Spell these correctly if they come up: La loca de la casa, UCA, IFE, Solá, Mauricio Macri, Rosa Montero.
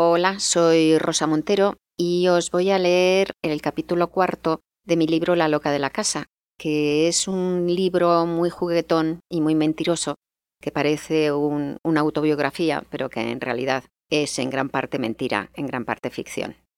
Hola, soy Rosa Montero y os voy a leer el capítulo 4 de mi libro La loca de la casa, que es un libro muy juguetón y muy mentiroso, que parece una autobiografía, pero que en realidad es en gran parte mentira, en gran parte ficción.